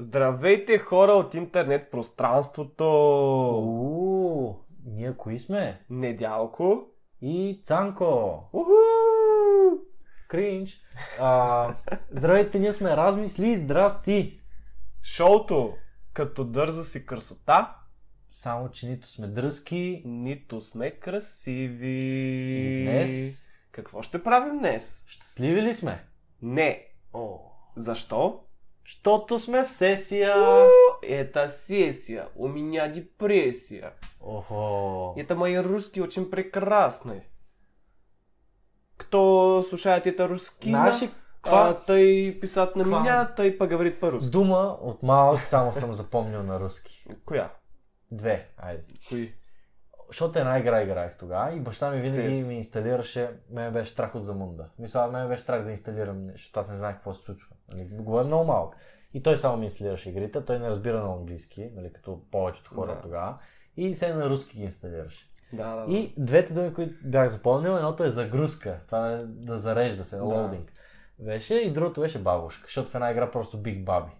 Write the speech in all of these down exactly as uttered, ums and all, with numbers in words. Здравейте, хора от интернет пространството! Уу, ние кои сме? Недялко и Цанко! Уху! Кринж! А, здравейте, ние сме Размисли, здрасти! Шоуто, като дърза си красота, само че нито сме дръзки, нито сме красиви. И днес... Какво ще правим днес? Щастливи ли сме? Не! О. Защо? Щото сме в сесия. Это сесия. У меня депрессия. Ого. Это мои русские очень прекрасны. Кто слушает это рускина, Наши... а, тъй писат на Ква? Меня, тъй поговорит по-руски. Дума от малък само съм запомнил на руски. Коя? Две. Айде. Кои? Защото една игра играех тогава и баща ми винаги Цес. Ми инсталираше, мен беше страх от Замунда. Мисля, мен беше страх да инсталирам, защото аз не знаех какво се случва. Нали, говоря много малко. И той само ми инсталираше игрите, той не разбира на английски, нали, като повечето хора да. Тогава. И се на руски ги инсталираше. Да, да, да. И двете думи, които бях запомнил, едното е загрузка, това е да зарежда се, лоудинг. Да. Беше и другото беше бабушка, защото в една игра просто бих баби.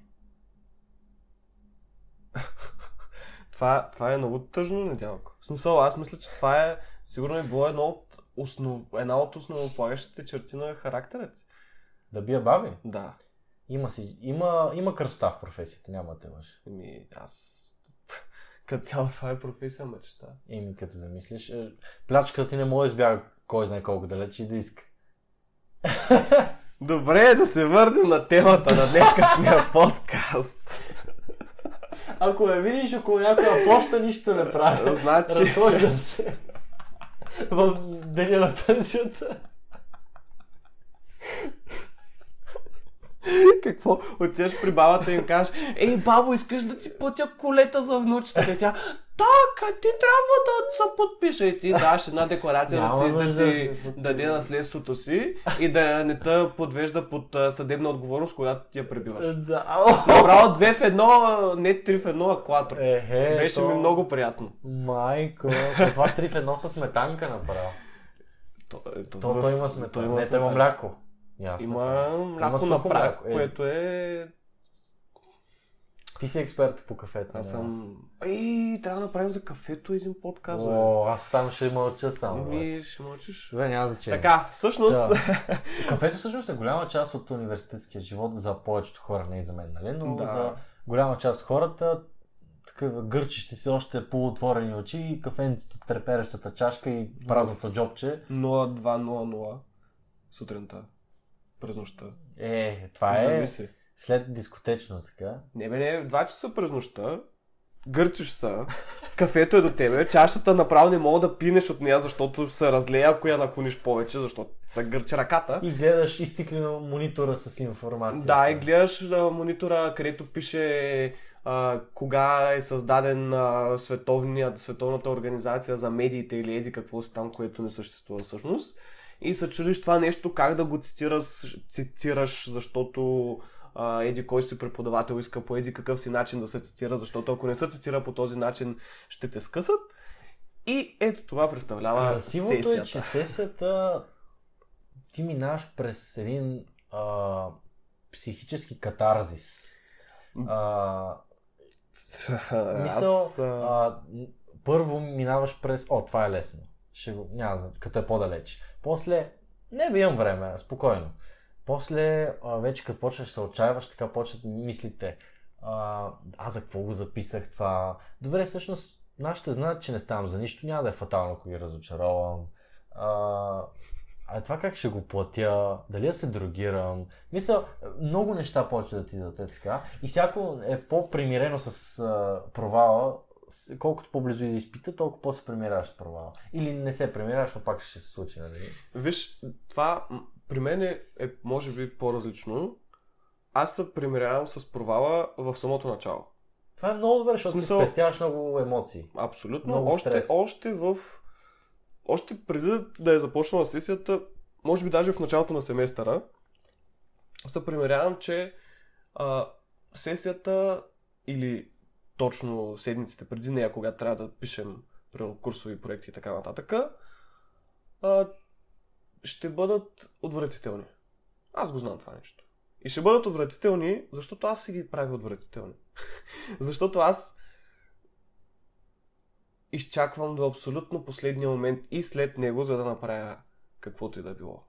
Това, това е много тъжно, Недялко. В смисъл, аз мисля, че това е, сигурно е било едно от основ... една от основополагащите черти на характерец. Да бия баби? Да. Има, си... има, има кръста в професията, няма да те мъж. Еми, аз... Като цяло това е професия мечта. Еми, като замислиш, плячката ти не може да избяга кой знае колко далеч и да иска. Добре, да се върнем на темата на днескашния подкаст. Ако ме видиш около някоя площа, нищо не правя. Значи... Разхождам се в деня на пенсията. Какво? Отиваш при бабата и им кажеш: ей, бабо, искаш да ти платя колета за внучета? Тя: така, ти трябва да се подпиша. И ти даш една декларация да ти, да ти даде наследството си и да не те подвежда под съдебна отговорност, когато ти я пребиваш. Направо две в едно, не три в едно, а кватро. Беше ми много приятно. Майко, това три в едно със сметанка направо. То има сметанка, не, то има мляко. Ясно, има мляко на прах, е. Което е... Ти си експерт по кафето. Аз съм... Ей, трябва да направим за кафето един подкаст. О, аз сам ще мълча само. Ми, ще мълчиш. Бе, няма значение. Така, всъщност... Да. Кафето всъщност е голяма част от университетския живот за повечето хора, не и за мен, нали? Но да. За голяма част от хората, такива гърчещи си още полуотворени очи и кафенцето, треперещата чашка и празното джобче. нула два нула нула сутринта. През нощта. Е, това зависи. Е след дискотечно, така. Не, бе, не, два часа през нощта, гърчиш се, кафето е до тебе, чашата направо не мога да пинеш от нея, защото се разлея, ако я наклониш повече, защото се гърчи ръката. И гледаш изциклено монитора с информация. Да, и гледаш а, монитора, където пише а, кога е създаден а, световната организация за медиите или еди какво си там, което не съществува всъщност. И се чудиш това нещо, как да го цитираш, цитираш защото а, еди кой си преподавател иска по еди какъв си начин да се цитира, защото ако не се цитира по този начин, ще те скъсат. И ето това представлява красивото сесията. Красивото е, че сесията ти минаш през един а, психически катарзис. А, мисъл, а, първо минаваш през... О, това е лесно. Ще го... Няма, като е по-далеч. После, не би имам време, спокойно. После, а, вече като почнеш се отчаиваш, така почнат мислите. А, а за какво го записах това? Добре, всъщност, нашите знаят, че не ставам за нищо, няма да е фатално, ако ги разочаровам. А, а това как ще го платя? Дали да се дрогирам? Мисля, много неща почва да ти дадете така. И всяко е по-примирено с а, провала. Колкото по-близо и да изпита, толкова по-се премираш провала. Или не се премираш, но пак ще се случи. Нали? Виж, това при мен е, е може би по-различно. Аз се премирявам с провала в самото начало. Това е много добре, защото смисъл... си спестяваш много емоции. Абсолютно. Много още, още, в... още преди да е започнала сесията, може би даже в началото на семестъра, се премирявам, че а, сесията или точно седмиците преди нея, когато трябва да пишем примерно курсови проекти и така нататък, а, ще бъдат отвратителни. Аз го знам това нещо. И ще бъдат отвратителни, защото аз си ги правя отвратителни. Защото аз изчаквам до абсолютно последния момент и след него, за да направя каквото и да било.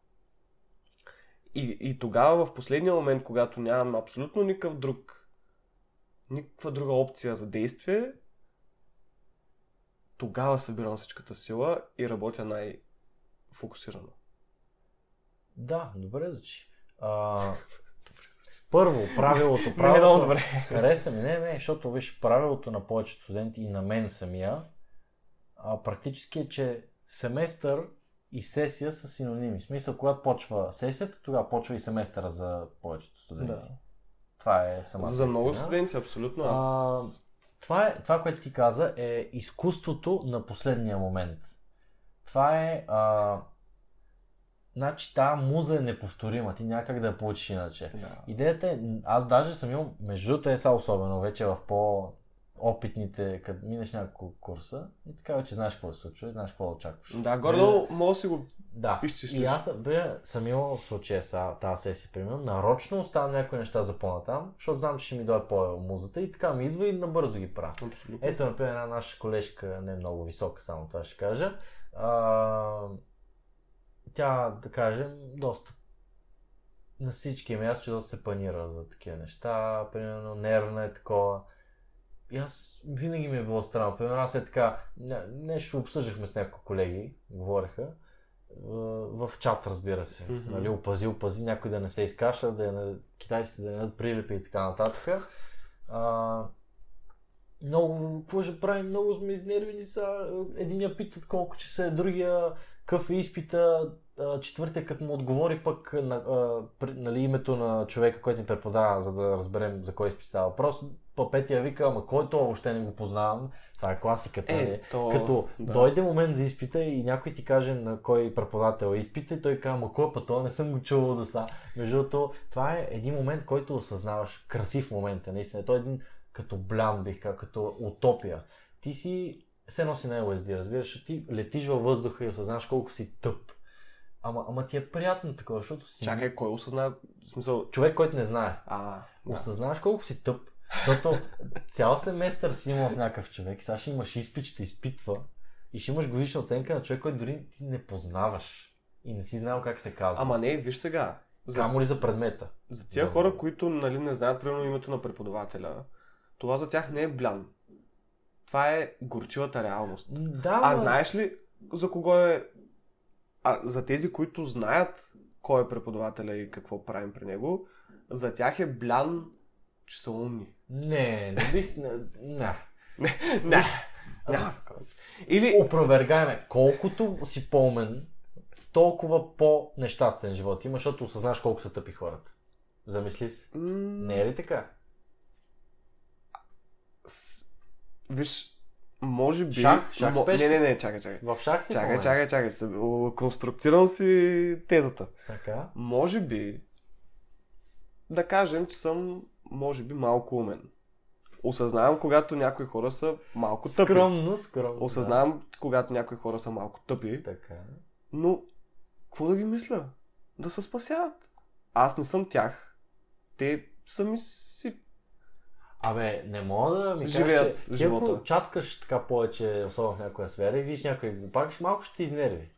И, и тогава, в последния момент, когато нямам абсолютно никакъв друг, никаква друга опция за действие, тогава събирам всичката сила и работя най-фокусирано. Да, добре звучи. А... Първо, правилото, правилото, не, добре. Хареса ми, не, не, защото виж, правилото на повечето студенти и на мен самия, а, практически е, че семестър и сесия са синоними. В смисъл, когато почва сесията, тогава почва и семестъра за повечето студенти. Да. Това е самата За много истина. Студенти, абсолютно. Аз... А, това, е, това, което ти каза, е изкуството на последния момент. Това е... А... Значи тази муза е неповторима, ти някак да я получиш иначе. Да. Идеята е, аз даже съм имал, между другото е са особено, вече в по-опитните, като минеш няколко курса и така вече знаеш какво се случва и знаеш какво да очакваш. Да, горе-долу мога си го да. Пишеш. И аз бе, съм имал случая са, тази сесия, примерно, нарочно оставам някои неща за по-натам, защото знам, че ще ми дойде по-музата и така ми идва и набързо ги правя. Абсолютно. Ето, например, една наша колежка, не е много висока, само това ще кажа, а... Тя, да кажем, доста на всички място, че доста се панира за такива неща, примерно нервна е такова. И аз винаги ми е било странно. Примерно аз е така, нещо обсъждахме с някои колеги, говореха, в чат, разбира се, mm-hmm. нали, опази, опази, някой да не се изкаша, да е на китайците, да не дадат прилепи и така нататък. А... Много, какво ще правим, много сме изнервени са, единия питат колко часа е, другия къв е изпита, четвъртия като му отговори пък на, нали, името на човека, който ни преподава, за да разберем за кой изпит става въпрос, па петия вика, ама кой това въобще не го познавам, това е класиката, е, то... като да. Дойде момент за изпита и някой ти каже на кой преподател е изпита и той казва, ама кой път, това не съм го чувал до сега, между другото, това е един момент, който осъзнаваш, красив момент е, наистина, той е един като блям, бих казал, като утопия. Ти си, се носи на Ел Ес Ди, разбираш, ти летиш във въздуха и осъзнаваш колко си тъп. Ама, ама ти е приятно такова, защото си... Чакай, кой осъзнава? Смисъл... Човек, който не знае. А, да. Осъзнаваш колко си тъп, защото цял семестър си имал с някакъв човек, сега ще имаш изпит, ще изпитва и ще имаш годишна оценка на човек, който дори ти не познаваш и не си знаел как се казва. Ама не, виж сега. Само за... ли за предмета? За тия да. Хора, които нали, не знаят примерно името на преподавателя, това за тях не е блян. Това е горчивата реалност. Да, а знаеш ли за кого е... А за тези, които знаят кой е преподавателя и какво правим при него, за тях е блян, че са умни. Не, не бих... Не, не. не, не. Или... Опровергайме, колкото си по-умен, толкова по-нещастен живот има, защото осъзнаш колко са тъпи хората. Замисли си. М... Не е ли така? Виж, може би... Шах? Шах спеш? Не, не, не, чакай, чакай. В шах си чакай, чакай, чакай. Конструктирам си тезата. Така. Може би... Да кажем, че съм, може би, малко умен. Осъзнавам, когато някои хора са малко тъпи. Скромно, скромно. Осъзнавам, да. Когато някои хора са малко тъпи. Така. Но, какво да ги мисля? Да се спасяват. Аз не съм тях. Те сами си... Абе, не мога да ми кажа, че ако чаткаш така повече, особено в някоя сфера и видиш някой го пакаш, малко ще ти изнерви.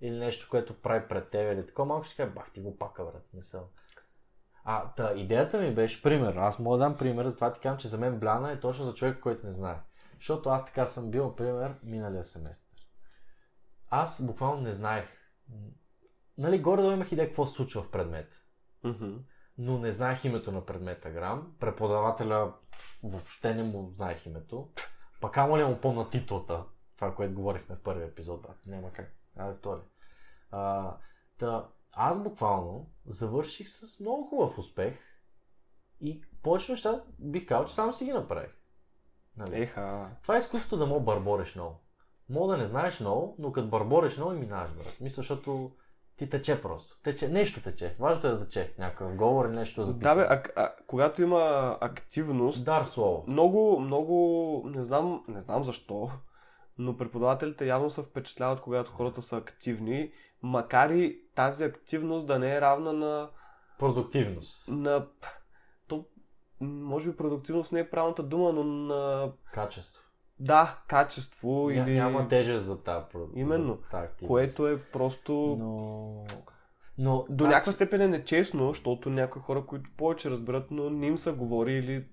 Или нещо, което прави пред тебе или такова, малко ще кажа, бах ти го пака, брат, мисъл. А, та, идеята ми беше пример, аз мога да дам пример, затова ти казвам, че за мен бляна е точно за човека, който не знае. Защото аз така съм бил, пример, миналия семестър. Аз буквално не знаех, нали, горе-долу имах идея какво се случва в предмет. Mm-hmm. Но не знаех името на предмета грам, преподавателя въобще не му знаех името, пък ама ли му помна титлата, това, което говорихме в първия епизод, брат, няма как, аде втори. А, та, аз буквално завърших с много хубав успех и повече неща бих казал, че сам си ги направих. Нали? Еха. Това е изкуството да мога бърбориш много. Мога да не знаеш много, но като бърбориш много и минаваш, брат. Мисля, защото... Ти тече просто. Тече. Нещо тече. Важно е да тече. Някакъв говор или нещо записано. Да, бе, а, а, когато има активност... Дар слово. Много, много... Не знам, не знам защо, но преподавателите явно се впечатляват, когато хората са активни, макар и тази активност да не е равна на Продуктивност. На... То, може би продуктивност не е правилната дума, но на... Качество. Да, качество. Ня, или... Няма тежест за тази продуктивност. Именно, което е просто... Но... Но до а, някаква степен е нечестно, защото някои хора, които повече разберат, но не им са говори или...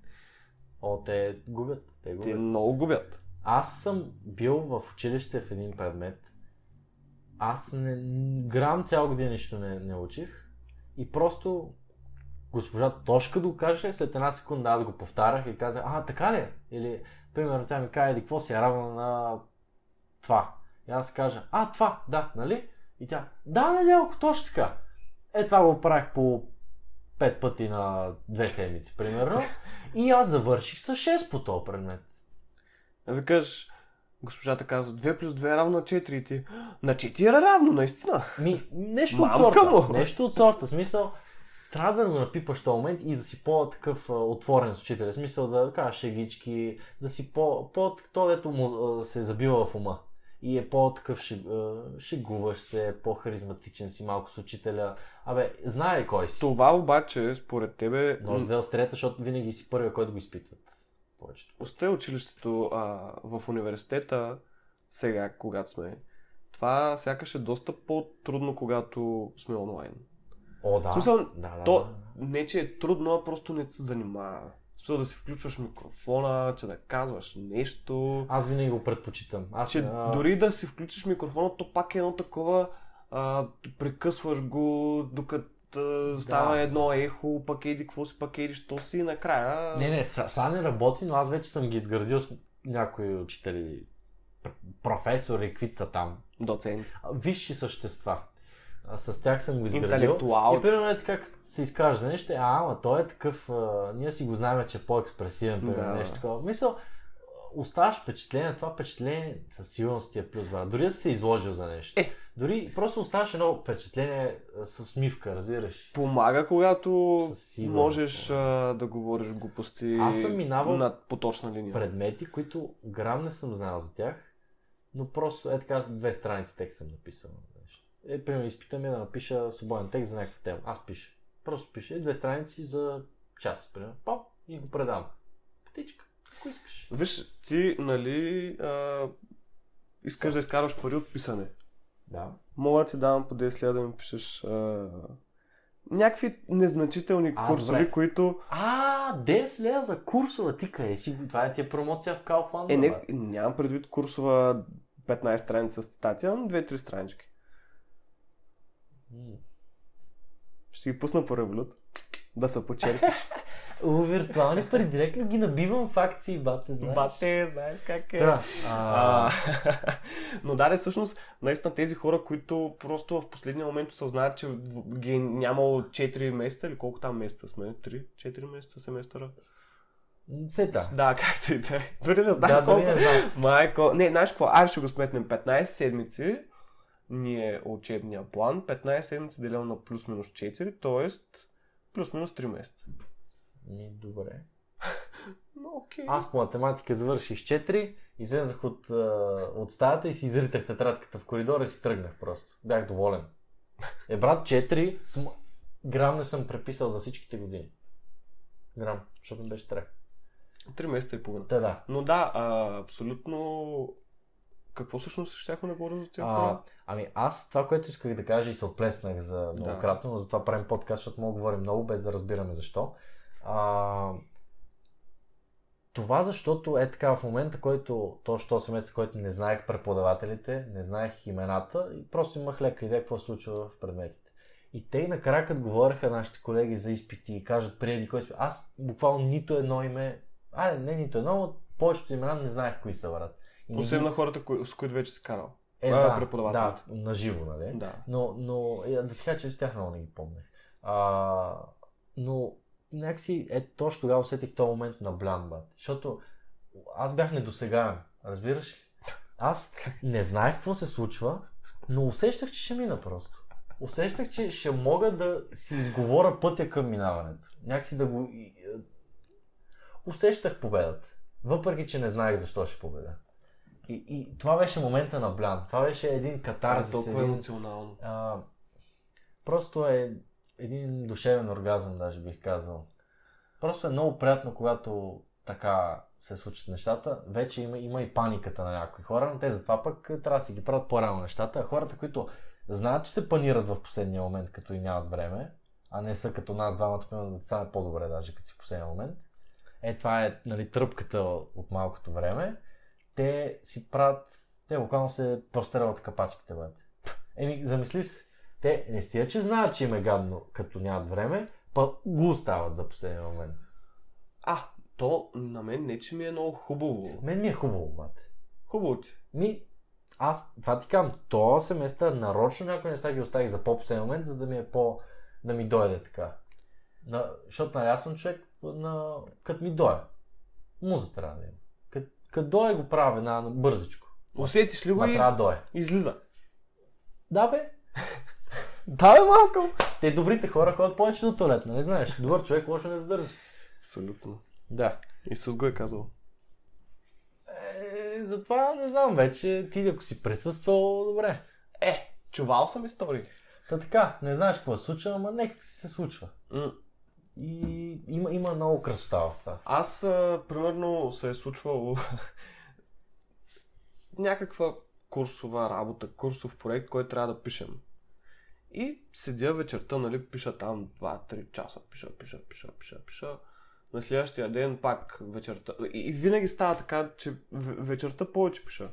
О, те губят. Те губят. Те много губят. Аз съм бил в училище в един предмет. Аз не... грам цял година нищо не, не учих. И просто госпожа Тошка докаже, след една секунда аз го повтарях и казах, а, така ли? Или, примерно, тя ми каза, еди, какво си е равна на това? И аз кажа, а, това, да, нали? И тя, да, Недялко, точно така. Е, това го правих по пет пъти на две седмици, примерно. И аз завърших с шест по този предмет. Да ви кажеш, госпожата казва, две плюс две е равно на четири. Ти, на четири е равно, наистина. Ми, нещо от сорта. Нещо от сорта. Смисъл, трябва да го напипаш в този момент и да си по-такъв отворен с учителя. Смисъл да кажеш шегички, да си по-то, дето му се забива в ума. И е по-такъв, шегуваш се, по-харизматичен си малко с учителя. Абе, знае кой си. Това обаче, според тебе... Може да е острията, защото винаги си първия, който го изпитват. Повечето. Острия училището а, в университета, сега, когато сме, това сякаш е доста по-трудно, когато сме онлайн. О, да. В смисъл, да, да, то да, да. Не, че е трудно, а просто не се занимава. Също да си включваш микрофона, че да казваш нещо. Аз винаги го предпочитам. Аз... Че дори да си включиш микрофона, то пак е едно такова, а, прекъсваш го, докато а, става да, едно ехо, пак еди, какво си, пак еди, що си, накрая... Не, не, сега не работи, но аз вече съм ги изградил с някои учители, професори, каквито са там. Доценти. Висши същества. А с тях съм го изградил. И примерно е така, като се изкажа за нещо, а, ама той е такъв, а, ние си го знаем, че е по-експресивен, примерно да, нещо такова. Мисъл, оставаш впечатление, това впечатление със сигурност ти е плюс, брат. Дори да си се изложил за нещо. Е. Дори просто оставаш едно впечатление с усмивка, разбираш. Помага, когато можеш а, да говориш глупости. Аз съм минавал над поточна линия. Предмети, които грам не съм знал за тях, но просто е така, две страници текст съм написал. Е, примерно, изпитаме да напиша свободен текст за някаква тема. Аз пиша. Просто пиша две страници за час, примерно. Пап, и го предавам. Птичка, ако искаш. Виж, ти, нали, а, искаш Съп. да изкарваш пари от писане. Да. Мога да ти давам по десет лева да ми пишеш а, някакви незначителни а, курсови, добре, които... А, десет лева за курсова, ти къде си? Това е ти е промоция в Kaufland. Е, не, нямам предвид курсова петнайсет страници с цитация, но две-три странички. Ще ги пусна по револют. Да се почерпиш. О, виртуални пари, директно ги набивам в акции, бате, знаеш. Бате, знаеш как е. Да. А... Но да, всъщност, наистина тези хора, които просто в последния момент осъзнаят, че ги нямало четири месеца или колко там месеца сме? три-четири месеца семестъра? Сета. Да, както и да. Дори не знам да, колко. Не знам. Майко, не, знаеш какво, аз ще го сметнем петнайсет седмици. Ни е учебния план, петнайсет седмици делено на плюс-минус четири, т.е. плюс-минус три месеца. Не, добре. Но, окей. Аз по математика завърших четири, излезах от, от стаята и си изритах тетрадката в коридора и си тръгнах просто. Бях доволен. Е, брат, четири см... грам не съм преписал за всичките години. Грам, защото не беше страх. три месеца и половина. Та, да. Но да, а, абсолютно... Какво всъщност щяхме да говорим за тях? А, ами аз това, което исках да кажа и се оплеснах за многократно, да, но затова правим подкаст, защото мога да говорим много, без да разбираме защо. А, това защото е така в момента, който точно осем месеца, който не знаех преподавателите, не знаех имената и просто имах лека идея какво се случва в предметите. И те накрая като говореха нашите колеги за изпити и кажат преди кой изпит, аз буквално нито едно име, а не, не нито едно, но повечето имена не знаех кои са, брат. Освен на хората, с които вече си карал. Е, да, преподавателите. Да, наживо, нали? Да. Но, но да, така че с тях много не ги помнех. А, но някакси, е, точно тогава усетих този момент на блян, бат. Защото аз бях недосегаем, разбираш ли? Аз не знаех какво се случва, но усещах, че ще мина просто. Усещах, че ще мога да си изговоря пътя към минаването. Някакси да го... Усещах победата. Въпреки, че не знаех защо ще победа. И, и това беше момента на блян. Това беше един катарзис. Толкова един, емоционално. А, просто е един душевен оргазъм, даже бих казал. Просто е много приятно, когато така се случат нещата. Вече има, има и паниката на някои хора, но те затова пък трябва да си ги правят по-рано нещата. А хората, които знаят, че се панират в последния момент, като и нямат време, а не са като нас двамата, примерно, да стане по-добре даже като си в последния момент. Е, това е, нали, тръпката от малкото време. Те си правят, те локално се прострелват капачките, бъдете. Еми, замисли се, те не стига, че знаят, че им е гадно, като нямат време, пък го остават за последния момент. А, то на мен не, че ми е много хубаво. Мен ми е хубаво, бъдете. Хубаво ти. Ми, аз, това ти казвам, то семестър нарочно някои неща ги оставих за по-последния момент, за да ми е по... да ми дойде така. На, защото, нали, аз съм човек, на... като ми дойде. Муза трябва да има. Кът, като дойде го правя на, на бързичко. Усетиш ли го и да излиза? Да, бе. Да, бе, малко. Те добрите хора ходят повече до туалет, нали знаеш? Добър човек лошо не задържа. Абсолютно. Да. Исус го е казал. Е, затова не знам вече. Ти ако си присъствал, добре. Е, чувал съм истории. Та така, не знаеш какво се случва, ама нека си се случва. Mm. И има, има много красота в това. Аз, а, примерно, се е случвало някаква курсова работа, курсов проект, който трябва да пишем. И седя вечерта, нали, пиша там два-три часа, пиша, пиша, пиша, пиша, пиша. На следващия ден пак вечерта. И, и винаги става така, че вечерта повече пиша.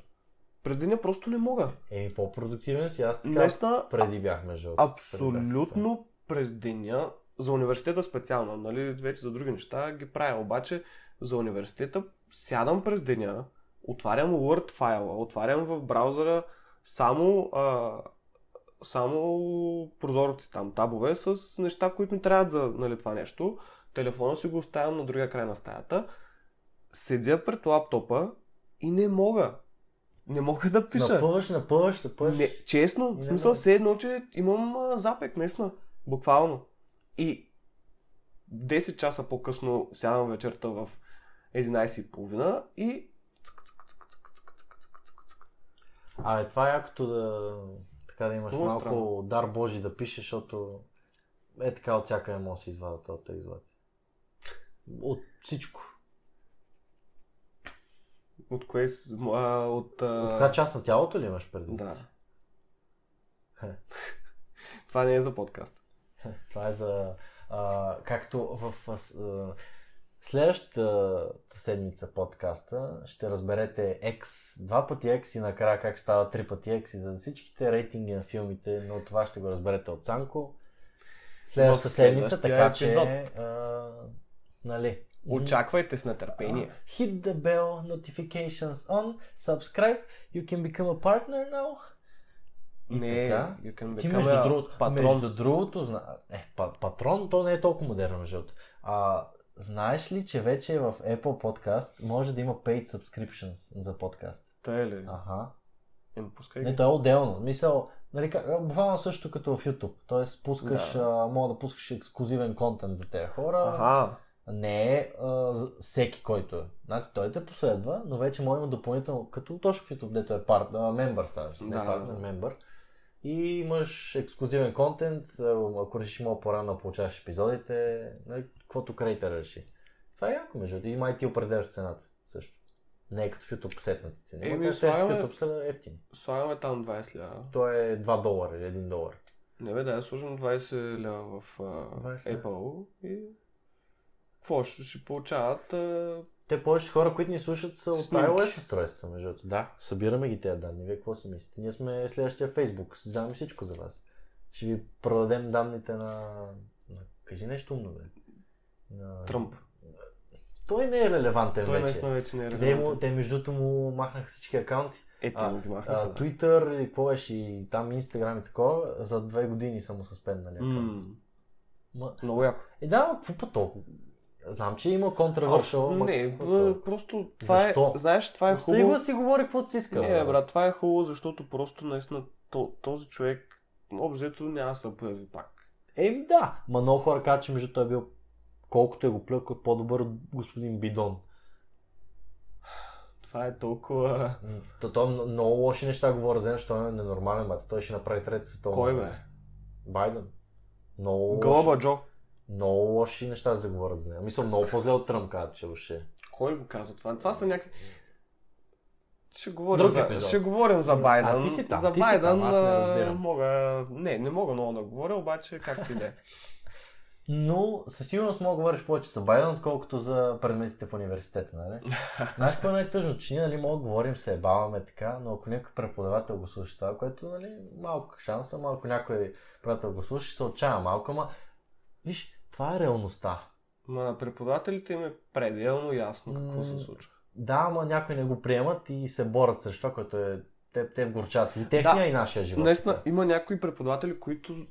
През деня просто не мога. Еми, по-продуктивен си, аз така Места, преди бях между... Абсолютно през деня, за университета специално, нали, вече за други неща ги правя, обаче за университета сядам през деня, отварям Word файла, отварям в браузъра само, а, само прозорци там, табове с неща, които ми трябват за, нали, това нещо. Телефона си го оставям на другия край на стаята, седя пред лаптопа и не мога. Не мога да пиша. Напъваш, напъваш, напъваш. Не, честно, в смисъл се едно, че имам а, запек, наистина, буквално. И десет часа по-късно сядам вечерта в единайсет и трийсет и... Абе, това е якото да, така да имаш малко странно. Дар Божи да пишеш, защото е така от всякъде може да се извадат от тези извади. От всичко. От кое... А, от, а... от коя част на тялото ли имаш предвид? Да. Това не е за подкаст. Това е за... А, както в а, следващата седмица подкаста ще разберете X, два пъти X и накрая как става три пъти X и за всичките рейтинги на филмите, но това ще го разберете от Цанко. Следващата седмица, така че... А, нали... Очаквайте с нетърпение. Uh, hit the bell, notifications on, subscribe, you can become a partner now. И не, така. You can Ти между a... другото, патрон... между другото, зна... е, патрон, то не е толкова модерно, защото. А, знаеш ли, че вече в Apple Podcast може да има paid subscriptions за подкаст? Та е ли? Аха. Им пускай. Не, то е отделно. Мисъл, нарека... буквално също като в YouTube. Тоест, пускаш, да. А, мога да пускаш ексклузивен контент за тези хора. Аха. Не е всеки, който е. Значи, той те последва, но вече може да има допълнително, като точно в YouTube, дето е парт, а, мембър ставаш, не да, партнер, да. Мембър. И имаш ексклузивен контент, ако решиш много по-рано да получаваш епизодите, нали, каквото крейтър реши. Това е яко, между другото. И май ти определяш цената също. Не е като в YouTube сетната цена. Е, те славяме, в YouTube са ефтини. Слагаме там двайсет лева. То е два долара или един долар. Не бе, да, я сложим двайсет лева в uh, двайсет Apple и... Какво ще, ще получават? А... Те повече хора, които ни слушат, са от iOS устройства, между другото. Да, събираме ги тези данни. Вие какво си мислите? Ние сме следващия Facebook. Създаваме всичко за вас. Ще ви продадем данните на... на... Кажи нещо умно, бе. На... Тръмп. Той не е релевантен Той вече. Той вече не е релевантен. Те между другото му махнаха всички акаунти. Е, те му ги махнаха. Twitter и какво беше и там Instagram и такова. За две години са му съспенднали акаунти. Mm. Ма... Много яко. Е, да, какво по толкова? Знам, че има контравършъл. Не, ма... просто това защо? Е, знаеш, това е хубаво. Стига да си говори каквото си иска. Не, брат, това е хубаво, защото просто наистина този човек обзето няма да се появи пак. Еми да, ма много хора казват, че между той е бил колкото е го плък, по-добър от господин Бидон. Това е толкова... То, той много лоши неща говори за нещо, той е ненормален, бе. Той ще направи трета световна. Кой бе? Байден. Много Гълъба Джо. Много лоши неща да говорят за него. Мисля, много по-зле от Тръмп казват, че лоше. Кой го казва това? Това са някакви... Ще говорим, за... Ще говорим за Байден. А, ти си там. За ти Байден си там, аз не, мога... не, не мога много да говоря, обаче както и да е. Но със сигурност мога да говориш повече за Байден, отколкото за предметите в университета, нали? Знаеш, по най-тъжно, че ние нали, мога да говорим, се ебаваме така, но ако някой преподавател го слуша това, което нали, малко шанса, малко някой преподавател го слуша, се отчаява малко, ама виж, това е реалността. Ма на преподавателите им е пределно ясно какво м- се случва. Да, ама някои не го приемат и се борят срещу това, което е те, те горчат. И техния, да, и нашия живот. Наистина, има някои преподаватели, които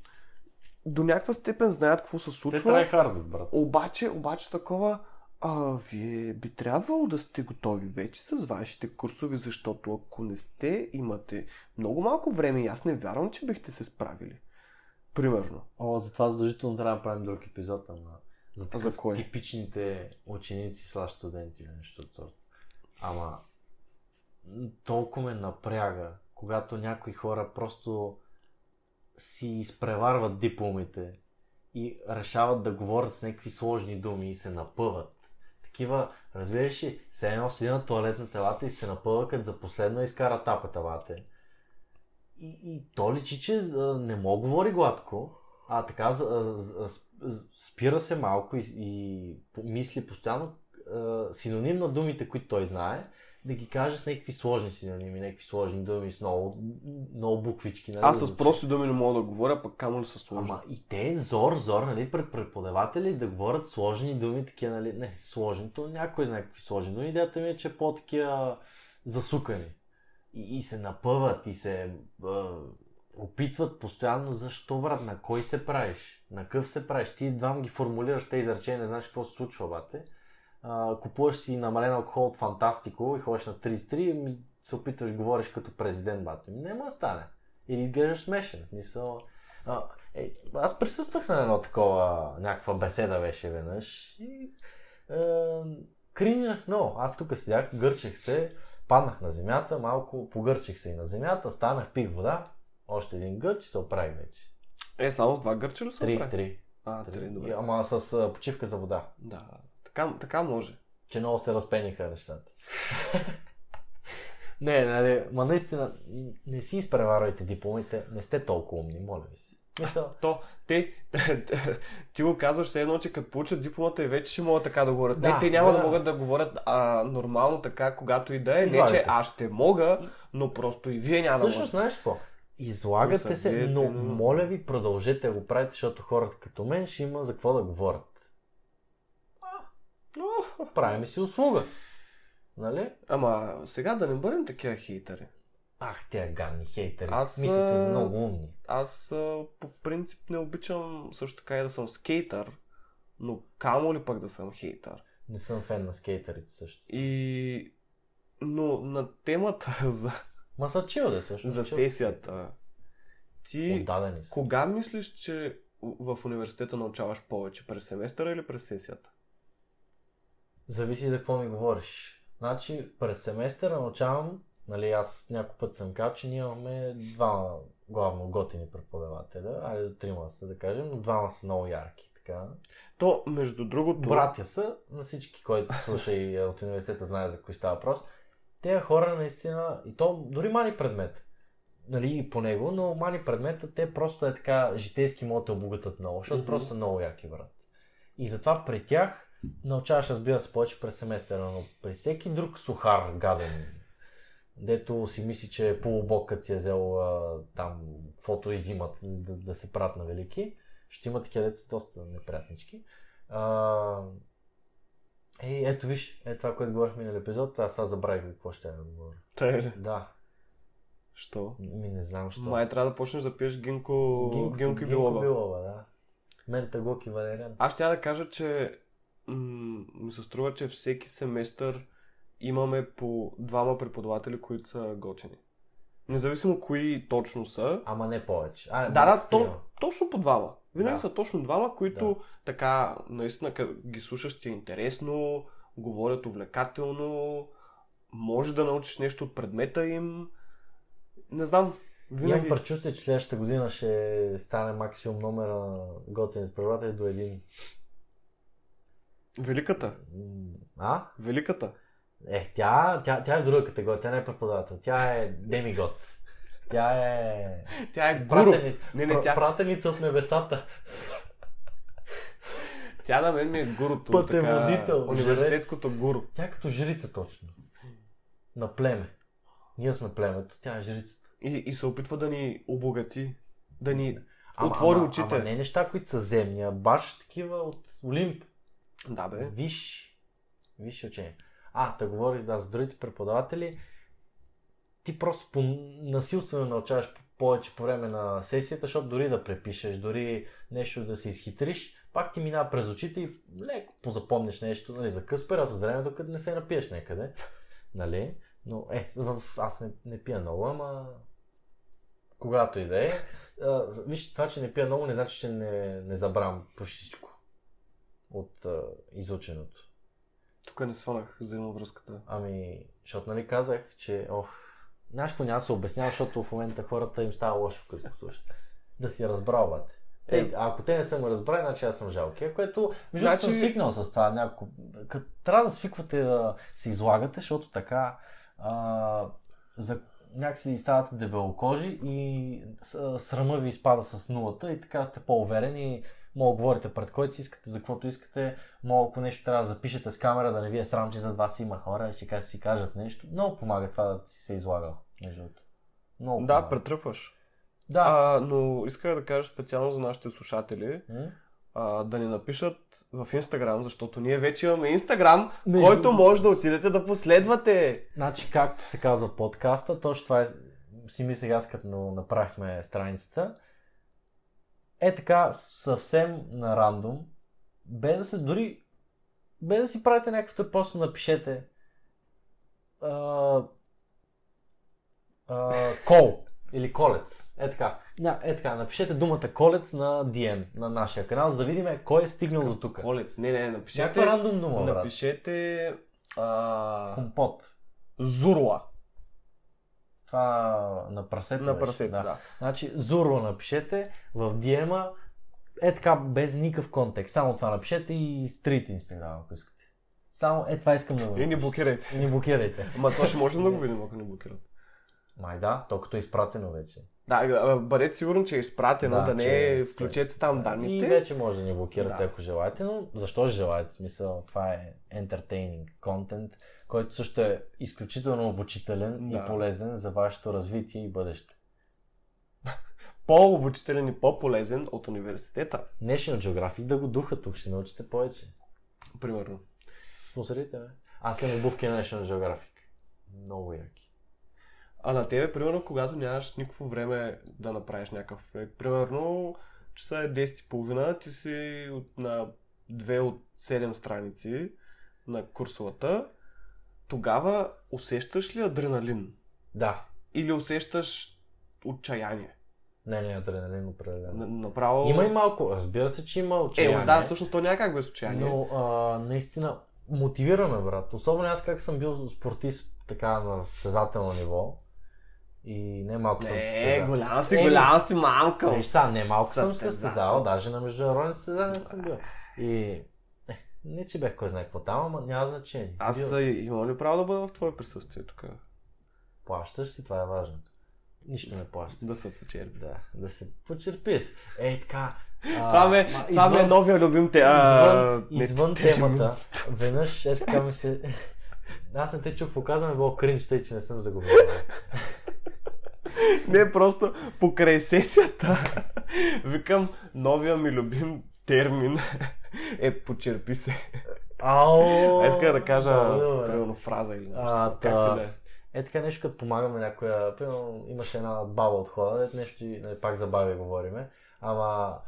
до някаква степен знаят какво се случва. Те трайхардът, брат. Обаче, обаче такова, а, вие би трябвало да сте готови вече с вашите курсови, защото ако не сте, имате много малко време и аз не вярвам, че бихте се справили. Примерно. О, затова задължително трябва да правим друг епизод, ама за, за типичните ученици слаж студенти или нещо от сорта. Ама толкова ме напряга, когато някои хора просто си изпреварват дипломите и решават да говорят с някакви сложни думи и се напъват. Такива, разбираш ли, се едно седи на тоалетната лата и се напъва, като за последно изкара тапата вате. И, и то личи, че не мога говори гладко, а така спира се малко и, и мисли постоянно синоним на думите, които той знае, да ги каже с някакви сложни синоними, някакви сложни думи, с много, много буквички. Нали? Аз с прости думи не мога да говоря, пък камо ли са сложни? Ама и те зор, зор, нали, пред преподаватели да говорят сложни думи, такива, нали, не, сложни, то някой знае какви сложни думи, идеята ми е, че е по-такива засукани. И, и се напъват, и се а, опитват постоянно, защо, брат, на кой се правиш, на къв се правиш, ти двам ги формулираш те изречения, не знаеш какво се случва, бате. Uh, купуваш си намален алкохол от Фантастико и ходиш на трийсет и три и се опитваш, говориш като президент, бате. Няма да стане. Или изглеждаш смешен. Мисъл, uh, е, аз присъствах на едно такова, някаква беседа беше веднъж и uh, кринжах много. Аз тук седях, гърчех се, паднах на земята, малко погърчих се и на земята, станах, пих вода, още един гърч и се оправих вече. Е, само с два гърча ли се оправих? Три, три. А, три, добре. Ама с uh, почивка за вода. Да. Така, така може. Че много се разпениха нещата. не, нали, ма наистина, не си изпреварвайте дипломите, не сте толкова умни, моля ви си. Мисъл... То, те, ти го казваш все едно, че като получат дипломата и вече ще могат така да говорят. Да, не, те няма да, да могат да говорят а, нормално така, когато и да е. Излагате не, че аз ще мога, но просто и вие няма да можете. Също знаеш какво? Излагате Мисъл, се, но моля ви, продължете да го правите, защото хората като мен ще има за какво да говорят. Но правим си услуга. Нали? Ама сега да не бъдем такива хейтери. Ах, тя гадни хейтери. Аз, мислят се за много умни. Аз по принцип не обичам също така и да съм скейтър, но камо ли пък да съм хейтър? Не съм фен на скейтерите също. И... Но на темата за... Ма са чил да също. За сесията. Ти кога мислиш, че в университета научаваш повече? През семестъра или през сесията? Зависи за какво ми говориш. Значи, през семестъра научавам, нали, аз няколко път съм казал, че ние имаме двама главно готини преподавателя, айде до трима са да кажем, но двама са много ярки. Така. То, между другото... Братя са, на всички, които слуша и от университета знае за кои става въпрос. Те хора наистина, и то дори мани предмет, нали, и по него, но мани предмета, те просто е така житейски могат да обогатат много, защото mm-hmm. просто са много яки, брат. И затова при тях научаваш, разбира се, повече през семестъра, но при всеки друг сухар гаден, дето си мисли, че е полубог, като си е взел а, там фото изимат да, да се правят на велики, ще има такива деца доста неприятнички. А, е, ето виж, е това, което говорих минали епизод, аз сега забравих за какво ще я говоря. Тъй ли? Да. Що? Ми не знам, що. Май трябва да почнеш да пиеш гинко, гинко, гинко и билоба. Гинко билоба, да. Мен тъглок и валериан. Аз ще да кажа, че ми се струва, че всеки семестър имаме по двама преподаватели, които са готини. Независимо кои точно са. Ама не повече. А, да, да, то, точно по двама. Винаги да. Са точно двама, които да. Така, наистина, ги слушаш, ти е интересно, говорят увлекателно, може да научиш нещо от предмета им. Не знам. Винаги... Имам предчувствие, че следващата година ще стане максимум номера на готините превратели до един. Великата? А? Великата? Е, тя, тя, тя е в друга категория, тя не е преподавател, тя е демигод. Тя е... Тя е гуру. Пратени... Не, не, тя... Пратеница от небесата. Тя на мен ми е гурото. Пътеводител. Университетското гуру. Тя е като жрица точно. На племе. Ние сме племето, тя е жрицата. И, и се опитва да ни обогати, да ни ама, отвори ама, очите. Ама не неща, които са земни, а баш такива от Олимп. Да бе. Виш. Висши учение. А, да говори да, за другите преподаватели. Ти просто по- насилствено научаваш повече по време на сесията, защото дори да препишеш, дори нещо да се изхитриш, пак ти минава през очите и леко позапомнеш нещо, нали, за къс период от време, докато не се напиеш някъде. Нали? Но е, в... аз не, не пия много, ама когато и да е. Виж, това, че не пия много, не значи, че не, не забравям почти всичко от а, изученото. Тук не сванах взаимовръзката. Ами, защото нали казах, че ох, знаеш какво няма се обяснява, защото в момента хората им става лошо, като слушат. Да си разбравате. Те, ако те не са ме разбрали, значи аз съм жалкия, което между значи... съм свикнал с това някакво. Като трябва да свиквате да се излагате, защото така а, за някакси ставате дебелокожи и срама ви изпада с нулата и така сте по-уверени. Мога говорите пред който си искате, за каквото искате. Мога, ако нещо трябва да запишете с камера, да не ви е срам, че зад вас има хора, ще си кажат нещо. Много помага това да си се излага, между другото. Много да, помага. Претръпваш. Да. А, но исках да кажа специално за нашите слушатели, а, да ни напишат в Инстаграм, защото ние вече имаме Инстаграм, между... който може да отидете да последвате. Значи, както се казва подкаста, точно това е, си мислех аз като направихме страницата. Е така, съвсем на рандом, без да се дори, без да си правите някакъв, просто напишете а, а, кол или колец. Е така, е така, напишете думата колец на ди ем, на нашия канал, за да видим кой е стигнал до тук. Колец, не, не, напишете. Някаква рандом дума, брат. Напишете а... компот. Зурла. Това на прасета. На прасета, да. да. Значи, Зурла напишете в ди ем-а, е така, без никакъв контекст. Само това напишете и стрийте Инстаграм, ако искате. Само е това искам да го. И ни блокирайте. И ни блокирайте. Ама то ще може да го видим, ако ни блокират. Май да, толкова е изпратено вече. Да, бъдете сигурни, че е изпратено, да, да не е, включете там данните. И вече може да ни блокирате, да. Ако желаете, но защо желаете? В смисъл, това е entertaining контент, който също е изключително обучителен да. И полезен за вашето развитие и бъдеще. По-обучителен и по-полезен от университета. National Geographic да го духа тук, ще научите повече. Примерно. Спонсорите ме. Аз съм обувки на National Geographic. Много яки. А на тебе, примерно, когато нямаш никакво време да направиш някакъв проект, примерно, часа е десет и трийсет, ти си от, на две от седем страници на курсовата, тогава усещаш ли адреналин? Да. Или усещаш отчаяние? Не, не, адреналин определено. Направо... Има и малко, разбира се, че има отчаяние. Е, да, всъщност то някак без отчаяние. Но, а, наистина, мотивираме, брат. Особено аз как съм бил спортист, така, на състезателно ниво. И не малко не, съм състезал. Е, голям си, голям си, мамка. Виж са, не малко състезател. съм състезал, даже на международни състезания съм бил. И... Не, че бях кой знае какво там, ама няма значение. Аз са, имам ли право да бъда в твое присъствие тук? Плащаш си, това е важното. Нищо не плащаш. Да се почерпи. Да, да се почерпи. Ей, така. А, това ме, ма, това извън, ме е новия любим те. Извън, не, извън те, темата, те, веднъж е така ми се... Аз не те чух, показваме, било кринч, тъй, че не съм загубил. Не, просто покрай сесията викам новия ми любим термин е почерпи се. Ау! Иска да кажа правилно фраза или нещо. А, та... да е? Е така нещо, като помагаме някоя... Примерно имаше една баба от хода, нещо и нали, пак за баби говориме. Ама...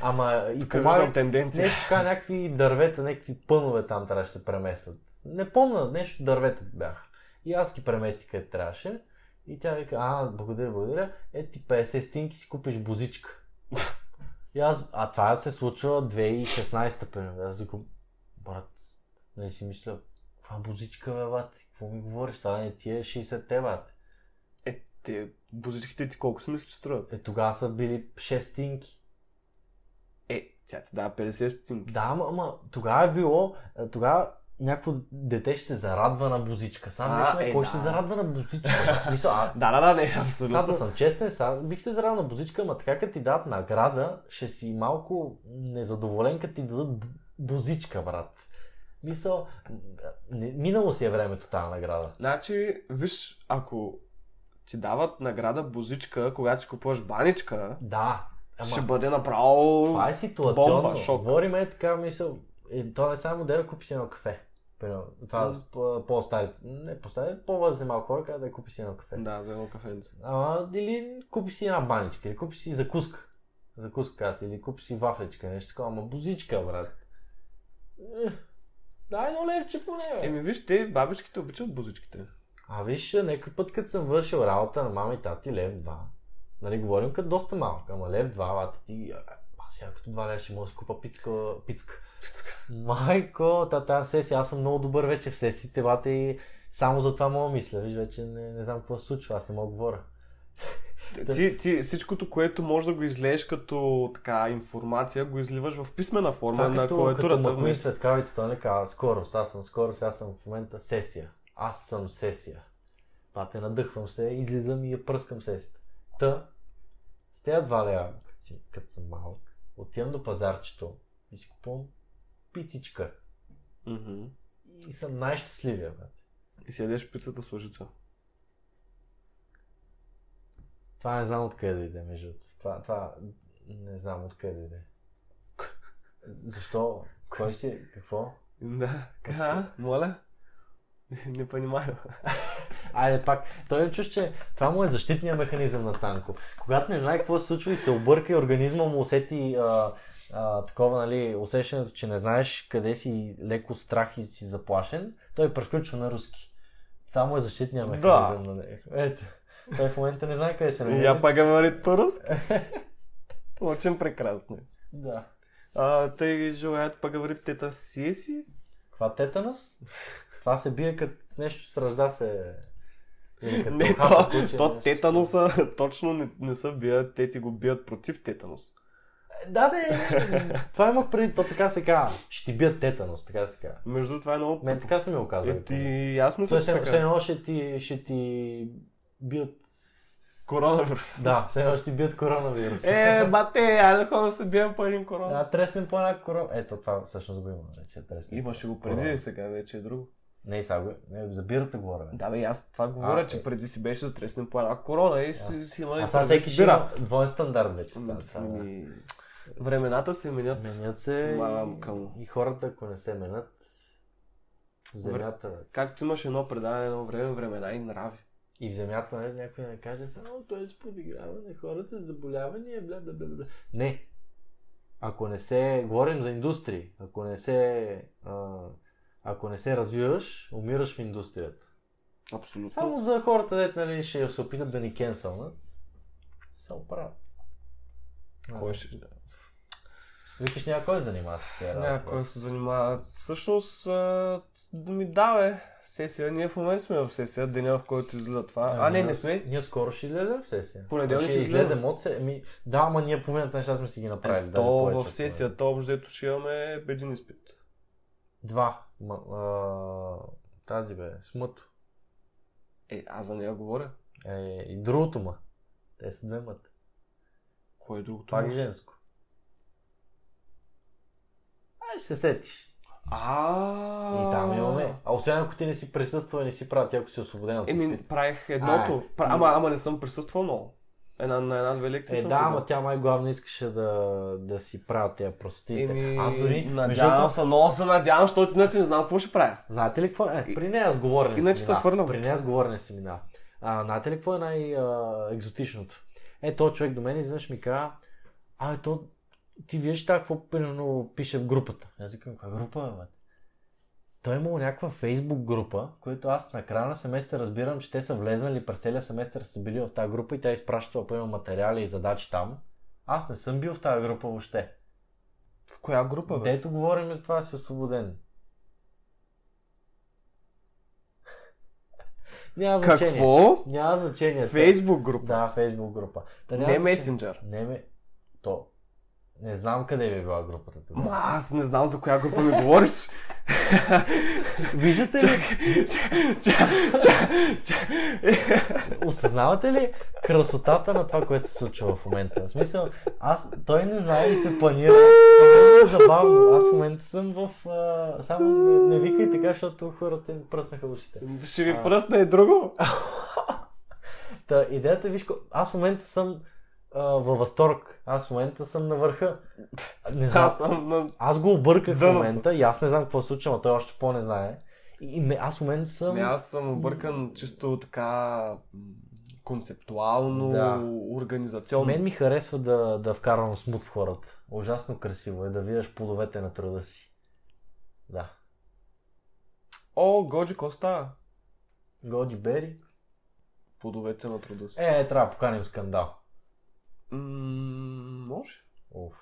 Ама и помагам тенденция. Нещо така, някакви дървета, някакви пънове там трябваше да се преместят. Не помня, нещо дървета бяха. И аз ги преместих където трябваше. И тя вика, а, благодаря, благодаря. Е, ти петдесет стинки си купиш бузичка. И аз, а това се случва две хиляди и шестнадесета период. Аз викам, брат, не си мисля, каква бузичка бе, бат, какво ми говориш, това не ти е шейсет те, бат. Е, Те бузичките ти колко си мисля, че струват? Е, тогава са били шестинки. Е, сега ти дава петдесет стотинки. Да, ама, ама тогава е било, тогава някакво дете ще се зарадва на бузичка. Сам дешно, е, кой да. ще се зарадва на бузичка? Мисля, а... да, да, да, не, абсолютно. Сега да съм честен, сам бих се зарадвал на бузичка, ама така като ти дадат награда, ще си малко незадоволен, като ти дадат бузичка, брат. Мисля, минало си е времето тази награда. Значи, виж, ако ти дават награда бузичка, когато си купуваш баничка, да, ама... ще бъде направо това е ситуационно. Бомба, шок. Говорим е така, мисъл, е, това не само да купи си едно кафе. Това mm. по-старите, не по-старите, по-възни малко хора казват да купи си едно кафе. Да, за едно кафенце. А, или купи си една баничка, или купи си закуска. Закуска, или купи си вафличка, нещо такова, ама бузичка, брат. Дай едно левче поне, бе. Еми виж, те бабичките обичат бузичките. А виж, някой път като съм вършил работа на мама и тати лев два. Нали, говорим като доста малко, ама лев два, бата ти... Аз сега като два лева ще мога да си купа пицка... Пицка. Майко, тата сеси, аз съм много добър вече в сесиите, бата и само за това мога мисля. Виж, вече не, не знам какво се случва, аз не мога да говоря. Ти, ти всичкото, което можеш да го излееш като така информация, го изливаш в писмена форма на клавиатурата. Като мъкни светкавица, той не казва скорост, аз съм скорост, аз съм в момента сесия. Аз съм сесия. Пате, надъхвам се, излизам и я пръскам сесията. Та, с тези два лева, като съм малък, отивам до пазарчето и си купувам пицичка. Mm-hmm. И съм най-щастливия, брат. И си ядеш пицата с лъжица. Това не знам откъде да иде, между това, това не знам откъде да иде. Защо? Кой си? Какво? Да, ха, моля? Не понимаю. Айде пак, той не чуш, че това му е защитният механизъм на Цанко. Когато не знае какво се случва и се обърка и организма му усети а, а, такова, нали, усещането, че не знаеш къде си, леко страх и си заплашен, той превключва на руски. Това му е защитният механизъм да. на него. Ето. Той в момента не знае къде се намира. Я пак говори по-руски. Очень прекрасно. Да. А, тъй желаят пак говори тета сеси. Каква тетанос? Това се бие като нещо с ръжда се... Като не, хапа, то, куче, то тетаноса точно не, не са бият, те ти го бият против тетанос. Да бе, това имах преди, то така се казва, ще ти бият тетанос, така се казва. Между това е много... Мен така са ми го казали. Е, ти ясно се така. Все едно ще ти... Ще ти... бият... Коронавирус. Да, все едно ще бият коронавирус. Е, бате, айде хора се бием по един корона. Да, треснем по една корона. Ето това всъщност го има вече. Треснем. Имаше го преди, сега вече е друго. Не, сега го забирате говоря. Да, бе, аз това говоря, а, че е. преди си беше да треснем по една корона и си, си има... А сега всеки ще има двоен стандарт вече. Ми... Времената се менят. Менят се и, и хората, ако не се менят, в земята... Вре... Както имаш едно предаване едно време, времена и нрави. И в земята нали, някой не каже само той се подиграва на хората с заболявания, бля, бля, бля, бля. Не. Ако не се... Говорим за индустрии. Ако не се... А... Ако не се развиваш, умираш в индустрията. Абсолютно. Само за хората, дет, нали, ще се опитат да ни кенсълнат. Се оправят. Кой ще... Викаш някой се занимава с тези работи? Някой се занимава. Всъщност, а, ми даве сесия. Ние в момента сме в сесия, деня в който излиза това. А, а не, не сме. Ние скоро ще излезем в сесия. Понеделник ще излезем от се... Ми... Да, ама ние половината неща сме си ги направили. Е, даже то повече, в сесия, то общо ще имаме един изпит. Два. Ма, а, тази бе, смъто. Е, аз за нея говоря. Е, и другото ма. Те са две мъта. Кое е другото ма? Пак женско. Ай, се сетиш. А. И там имаме. А освен ако ти не си присъствал и не си правил, ти ако си освободен от изпит. Еми, правих едното. Ама, ама не съм присъствал много. Една, на една-две лекции е, съм да, взял. Ама тя май главно искаше да, да си правя тия простите. Еми, аз дори надявам се, много се надявам, защото иначе не знам какво ще правя. Знаете ли какво е? При нея с говорене семинар. Иначе се върна. При нея с говорене семинар. А, знаете ли какво е най-екзотичното? Е, този човек до мен изведнъж ми каза, абе, то ти виждаш така, какво примерно пише в групата. Аз викам, каква група е, бе? Той е имал някаква фейсбук група, която аз на края на семестър разбирам, че те са влезнали през целия семестър, са били в тази група и тя изпращала поема материали и задачи там. Аз не съм бил в тази група въобще. В коя група, бе? Дето говорим за това да си освободен. Няма значение. Какво? Няма значение. Фейсбук група. Да, Фейсбук група. Та, не месенджер. Не ме... То. Не знам къде би била групата тогава. Ма, аз не знам за коя група ми говориш. Виждате ли? Осъзнавате ли красотата на това, което се случва в момента? В смисъл, аз, той не знае и се планира. Това е забавно. Аз в момента съм в... А, само не, не викай така, защото хората ми пръснаха ушите. Ще ви пръсна и друго. Та, идеята е, виж, аз в момента съм... във възторг. Аз в момента съм на върха. Не знам. Аз, съм на... аз го обърках дъното в момента и аз не знам какво се случва, но той още по-не знае. И ме, аз в момента съм... Ме, аз съм объркан чисто така концептуално, да, организационно. Мен ми харесва да, да вкарвам смут в хората. Ужасно красиво е да видиш плодовете на труда си. Да. О, Годжи, какво става? Годжи Бери. Плодовете на труда си. Е, трябва да поканим скандал. Ммм, може. Оф,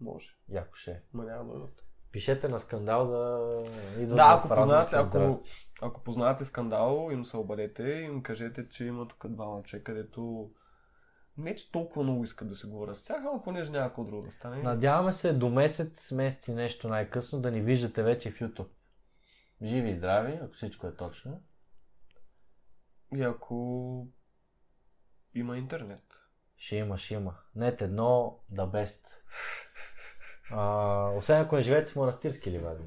може. Яко ще. Ма няма бъдат. Пишете на скандал да идват да, ако в познавате, ако, ако познавате скандал, им се обадете и им кажете, че има тук двама човека, където не че толкова много искат да се говорят с тях, ама понеже някакво друго да стане. Надяваме се до месец, месеци нещо най-късно да ни виждате вече в YouTube. Живи и здрави, ако всичко е точно. И ако има интернет. Ще има, ще има. Нет едно, да бест. Освен ако не живеете в монастирски ливади.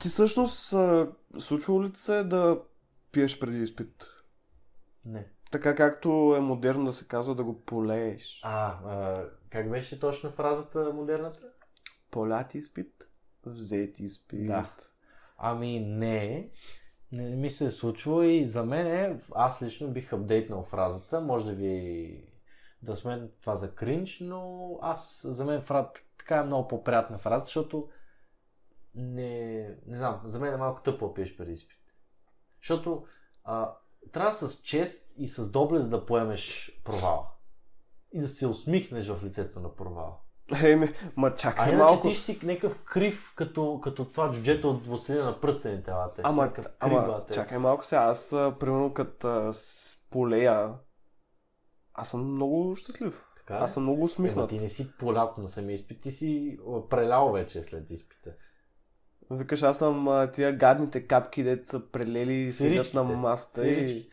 Ти всъщност случвало ли се да пиеш преди изпит? Не. Така както е модерно да се казва да го полееш. А, а как беше точно фразата модерната? Поляти изпит, взети изпит. Да. Ами не. Не ми се е случило и за мен аз лично бих апдейтнал фразата. Може да ви... да сме това за кринч, но аз за мен фраза така е много по-приятна фраза, защото не, не знам, за мен е малко тъпо пиеш преди изпит. Защото а, трябва с чест и с доблест да поемеш провала. И да се усмихнеш в лицето на провала. Еми, ма чакай а малко. А иначе ти си някакъв крив, като, като това джуджето от Василина на пръстените. Лате. Ама, крив, ама лате. Чакай малко сега. Аз, примерно, като полея, аз съм много щастлив. Така, аз съм много усмихнат. Ема, ти не си полят на самия изпит, ти си прелял вече след изпита. Викаш, аз съм тия гадните капки, дето са прелели и седят на масата. И...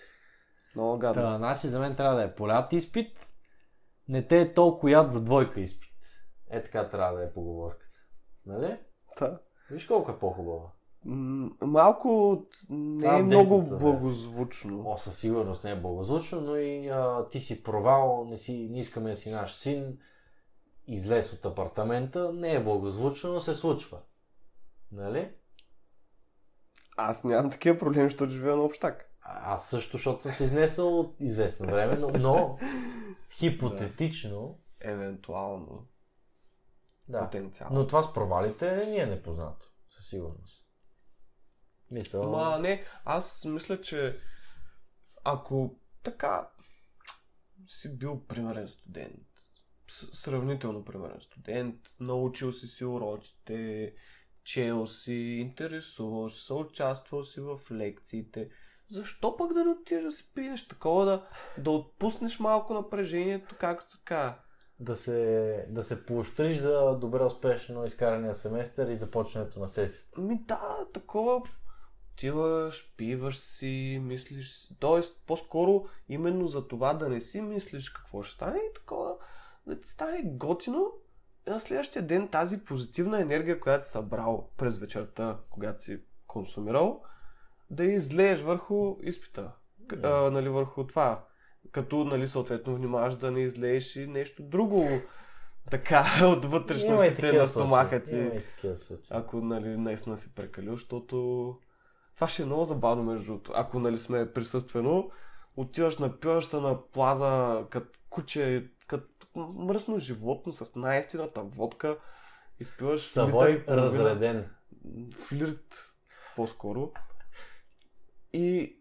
много гадно. Та, значи за мен трябва да е полят изпит, не те е толкова яд за двойка изпит. Е така трябва да е поговорката. Нали? Да. Виж колко е по-хубава. М- малко не а, е много благозвучно. О, със сигурност не е благозвучно, но и а, ти си провал, не, си, не искаме да си наш син, излез от апартамента, не е благозвучно, но се случва. Нали? Аз нямам такива проблеми, защото живея на общак. А, аз също, защото съм се изнесъл от известно време, но, но хипотетично, да, евентуално. Да. Но това с провалите ни е непознато, със сигурност. Мисля... Ма не, аз мисля, че ако така си бил примерен студент, сравнително примерен студент, научил си си уроците, чел си, интересувал си, съучаствал си в лекциите, защо пък да не отидеш да си пиеш такова, да, да отпуснеш малко напрежението, както се казва. Да се, да се поощриш за добре успешно изкарания семестър и започването на сесията. Ми да, такова отиваш, пиваш си, мислиш си. Тоест, по-скоро именно за това да не си мислиш какво ще стане и такова, да ти стане готино и на следващия ден тази позитивна енергия, която си събрал през вечерта, когато си консумирал, да излееш върху изпита, yeah. а, нали, върху това. Като, нали, съответно внимаваш да не излееш и нещо друго така от вътрешностите на стомаха ти. Има и такива случаи. Ако, нали, наистина си прекалил, защото това ще е много забавно между другото. Ако, нали, сме присъствено, отиваш, напиваш се на плаза като куче, като мръсно животно с най-евтината водка, изпиваш... Савой разреден. Флирт по-скоро. И...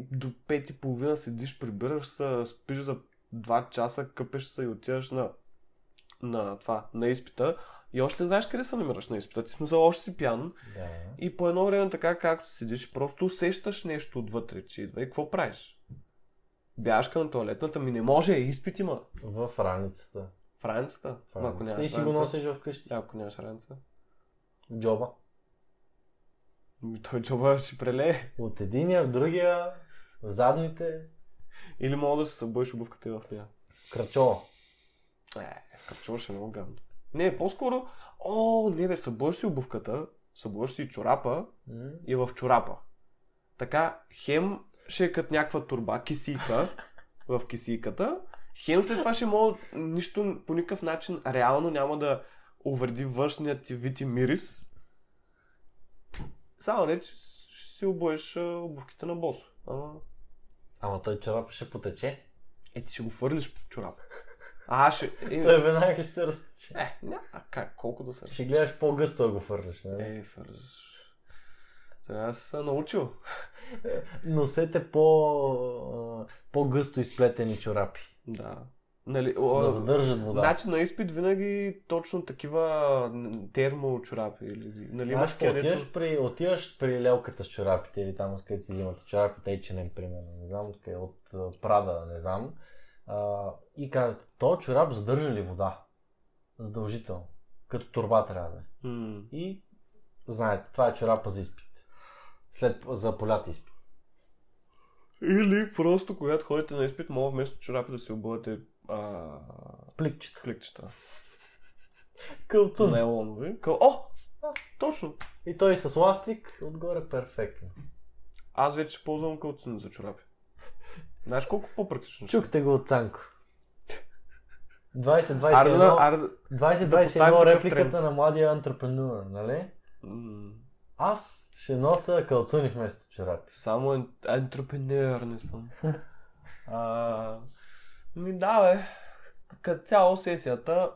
до пет и половина седиш, прибираш се, спиш за два часа, къпеш се и отиваш на, на това, на изпита. И още знаеш къде се намираш на изпита. Ти смисъл, още си пиян. Да. И по едно време така, както седиш, просто усещаш нещо отвътре, че идва. И какво правиш? Бяшка на тоалетната, ми не може, изпит има. В раницата. В раницата? В раницата. И си го носиш вкъщи. Ако нямаш раница. Джоба. Той джоба ще прелее. От единия в другия, в задните. Или мога да се събъдиш обувката и в нея. Крачола. Е, крачола ще е много гадно. Не, по-скоро, о, не бе, събъдиш си обувката, събъдиш си чорапа mm. и в чорапа. Така, хем ще е като някаква турба, кисийка, в кисийката, хем след това ще мога, нищо по никакъв начин реално няма да увреди външният ти вид и мирис. Само не, че ще си обуеш обувките на босо. Ама... Ама той чорапа ще потече. Е, ти ще го фърлиш по чорапа. А, ще... Е, той веднага ще се разтече. Е, няма. А как? Колко да се разтече? Ще гледаш по-гъсто да го фърлиш, не? Е, фърлиш. Трябва да се научил. Носете по... по-гъсто изплетени чорапи. Да. Нали, да задържат вода. Значи на изпит винаги точно такива термочорапи. Нали, знаеш, където... отиваш, при, отиваш при лелката с чорапите или там откъдето си взимат чорапите, Ейч енд Ем, примерно, не знам, откъде, от Прада, не знам. А, и казват, то чорап задържа ли вода? Задължително. Като турба трябва да е. Mm. И знаете, това е чорапа за изпит. След, за полят изпит. Или просто когато ходите на изпит, мога вместо чорапи да си обувате А... пликчета. Пликчета. Кълтун. Нейлонови. Къл... О! А, точно. И той с ластик отгоре перфектно. Аз вече ползвам кълтун за чорапи. Знаеш колко по-практично? Чукте го от Цанко. двайсет двайсет и едно репликата на младия антрепренуър, нали? Mm. Аз ще нося кълтуни вместо чорапи. Само антрепренуър не съм. а... Ми да, бе. Като цяло сесията...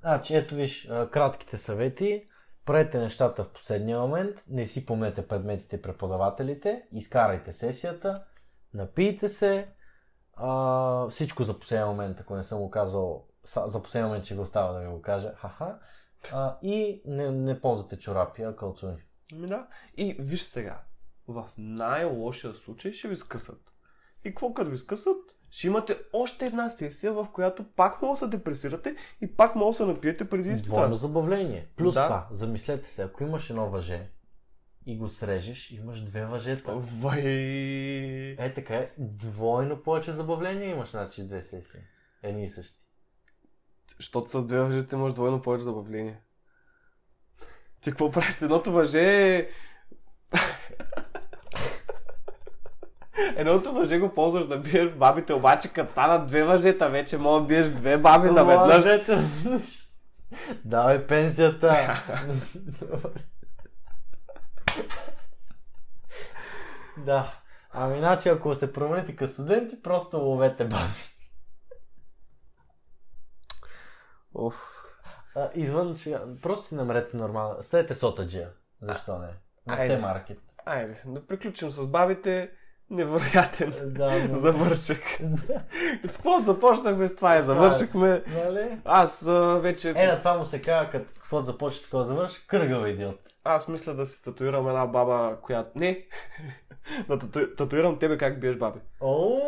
Значи, ето виж, кратките съвети. Правете нещата в последния момент. Не си помнете предметите и преподавателите. Изкарайте сесията. Напийте се. А, всичко за последния момент, ако не съм го казал. За последния момент ще го остава да ви го кажа. Ха-ха. А, и не, не ползвате чорапи, а калцуни. Ми да. И виж сега. В най-лошия случай ще ви скъсат. И какво като ви скъсат? Ще имате още една сесия, в която пак мога да се депресирате и пак мога да се напиете преди изпита. Двойно забавление. Плюс да. Това, замислете се, ако имаш едно въже и го срежеш, имаш две въжета. Вай! Е, така е, двойно повече забавление имаш, значи две сесии. Едни и същи. Щото с две въжета имаш двойно повече забавление. Ти какво правиш с едното въже? Едното въже го ползваш да биеш бабите, обаче като станат две въжета, вече може да биеш две баби наведнъж. Давай пенсията! Да, ами иначе ако се промените като студенти, просто ловете баби. Оф. А, извън, просто си намерете нормално. Следете Сотаджия, защо не? В Т-маркет. Айде, да приключим с бабите. Невероятен да, да. Завършък. Да. С какво започнахме, с това е завършихме. Нали? Аз а, вече... Е, на това му се казва, като какво започне такова завършък, кръгъл идиот. Аз мисля да си татуирам една баба, която... Не, да тату... татуирам тебе как биеш баби. О,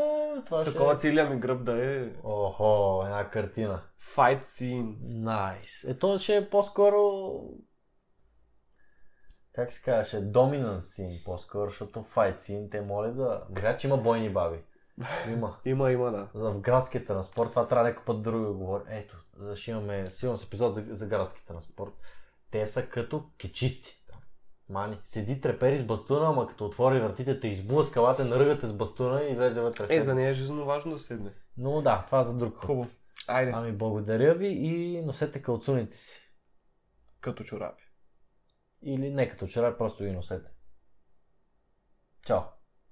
това ще такова е... целия ми гръб да е... Охо, една картина. Fight scene. Найс. Ето ще е по-скоро... Как се казваше? Dominance scene по-скоро, защото fight scene те моля да... Гледа, че има бойни баби. Има. има, има, да. За в градския транспорт, това трябва някакъв път друго да говоря. Ето, ще имаме силен епизод за, за градския транспорт. Те са като кечисти. Мани, седи трепери с бастуна, ама като отвори вратите, те изблъска лате, наръгате с бастуна и влезе вътре. Е, за нея е жизненно важно да седне. Но да, това е за друг. Хубаво. Айде. Ами благодаря ви и носете калцуните си. Като чорапи. Или не като чорапи, просто ги носете. Чао!